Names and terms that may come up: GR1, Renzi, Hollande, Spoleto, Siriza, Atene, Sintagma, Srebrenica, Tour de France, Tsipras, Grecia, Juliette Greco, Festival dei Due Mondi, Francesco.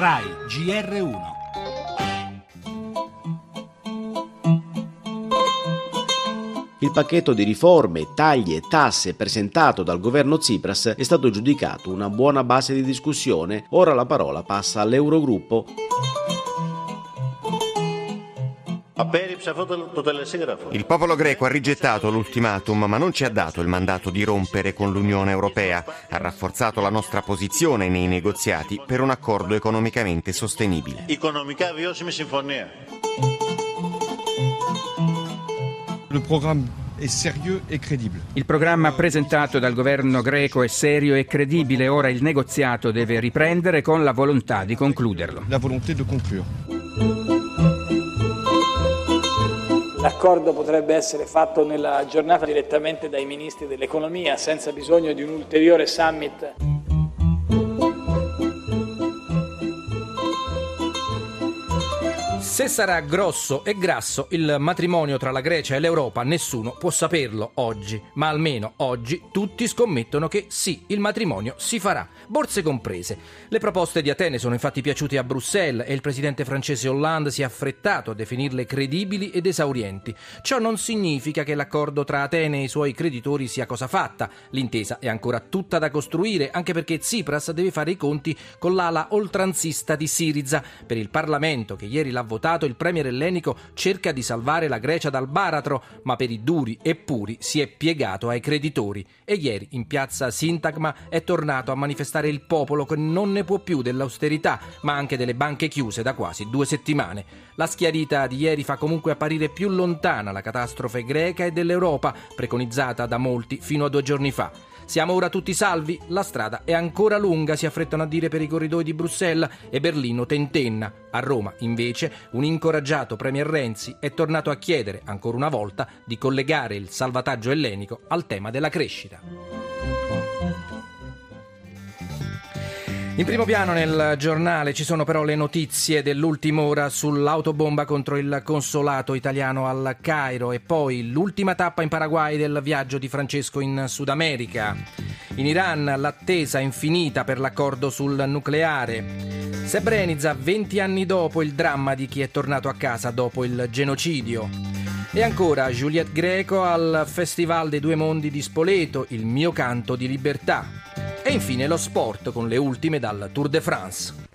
RAI GR1. Il pacchetto di riforme, tagli e tasse presentato dal governo Tsipras è stato giudicato una buona base di discussione. Ora la parola passa all'Eurogruppo. Il popolo greco ha rigettato l'ultimatum, ma non ci ha dato il mandato di rompere con l'Unione Europea. Ha rafforzato la nostra posizione nei negoziati per un accordo economicamente sostenibile. Il programma è serio e credibile. Il programma presentato dal governo greco è serio e credibile. Ora il negoziato deve riprendere con la volontà di concluderlo. L'accordo potrebbe essere fatto nella giornata direttamente dai ministri dell'economia, senza bisogno di un ulteriore summit. Se sarà grosso e grasso il matrimonio tra la Grecia e l'Europa, nessuno può saperlo oggi, ma almeno oggi tutti scommettono che sì, il matrimonio si farà, borse comprese. Le proposte di Atene sono infatti piaciute a Bruxelles e il presidente francese Hollande si è affrettato a definirle credibili ed esaurienti. Ciò non significa che l'accordo tra Atene e i suoi creditori sia cosa fatta. L'intesa è ancora tutta da costruire, anche perché Tsipras deve fare i conti con l'ala oltranzista di Siriza. Per il Parlamento, che ieri l'ha votato, il premier ellenico cerca di salvare la Grecia dal baratro, ma per i duri e puri si è piegato ai creditori. E ieri in piazza Sintagma è tornato a manifestare il popolo che non ne può più dell'austerità, ma anche delle banche chiuse da quasi 2 settimane. La schiarita di ieri fa comunque apparire più lontana la catastrofe greca e dell'Europa, preconizzata da molti fino a 2 giorni fa. Siamo ora tutti salvi? La strada è ancora lunga, si affrettano a dire per i corridoi di Bruxelles, e Berlino tentenna. A Roma, invece, un incoraggiato premier Renzi è tornato a chiedere, ancora una volta, di collegare il salvataggio ellenico al tema della crescita. In primo piano nel giornale ci sono però le notizie dell'ultima ora sull'autobomba contro il consolato italiano al Cairo e poi l'ultima tappa in Paraguay del viaggio di Francesco in Sud America. In Iran l'attesa infinita per l'accordo sul nucleare. Srebrenica, 20 anni dopo il dramma di chi è tornato a casa dopo il genocidio. E ancora Juliette Greco al Festival dei Due Mondi di Spoleto, il mio canto di libertà. E infine lo sport con le ultime dal Tour de France.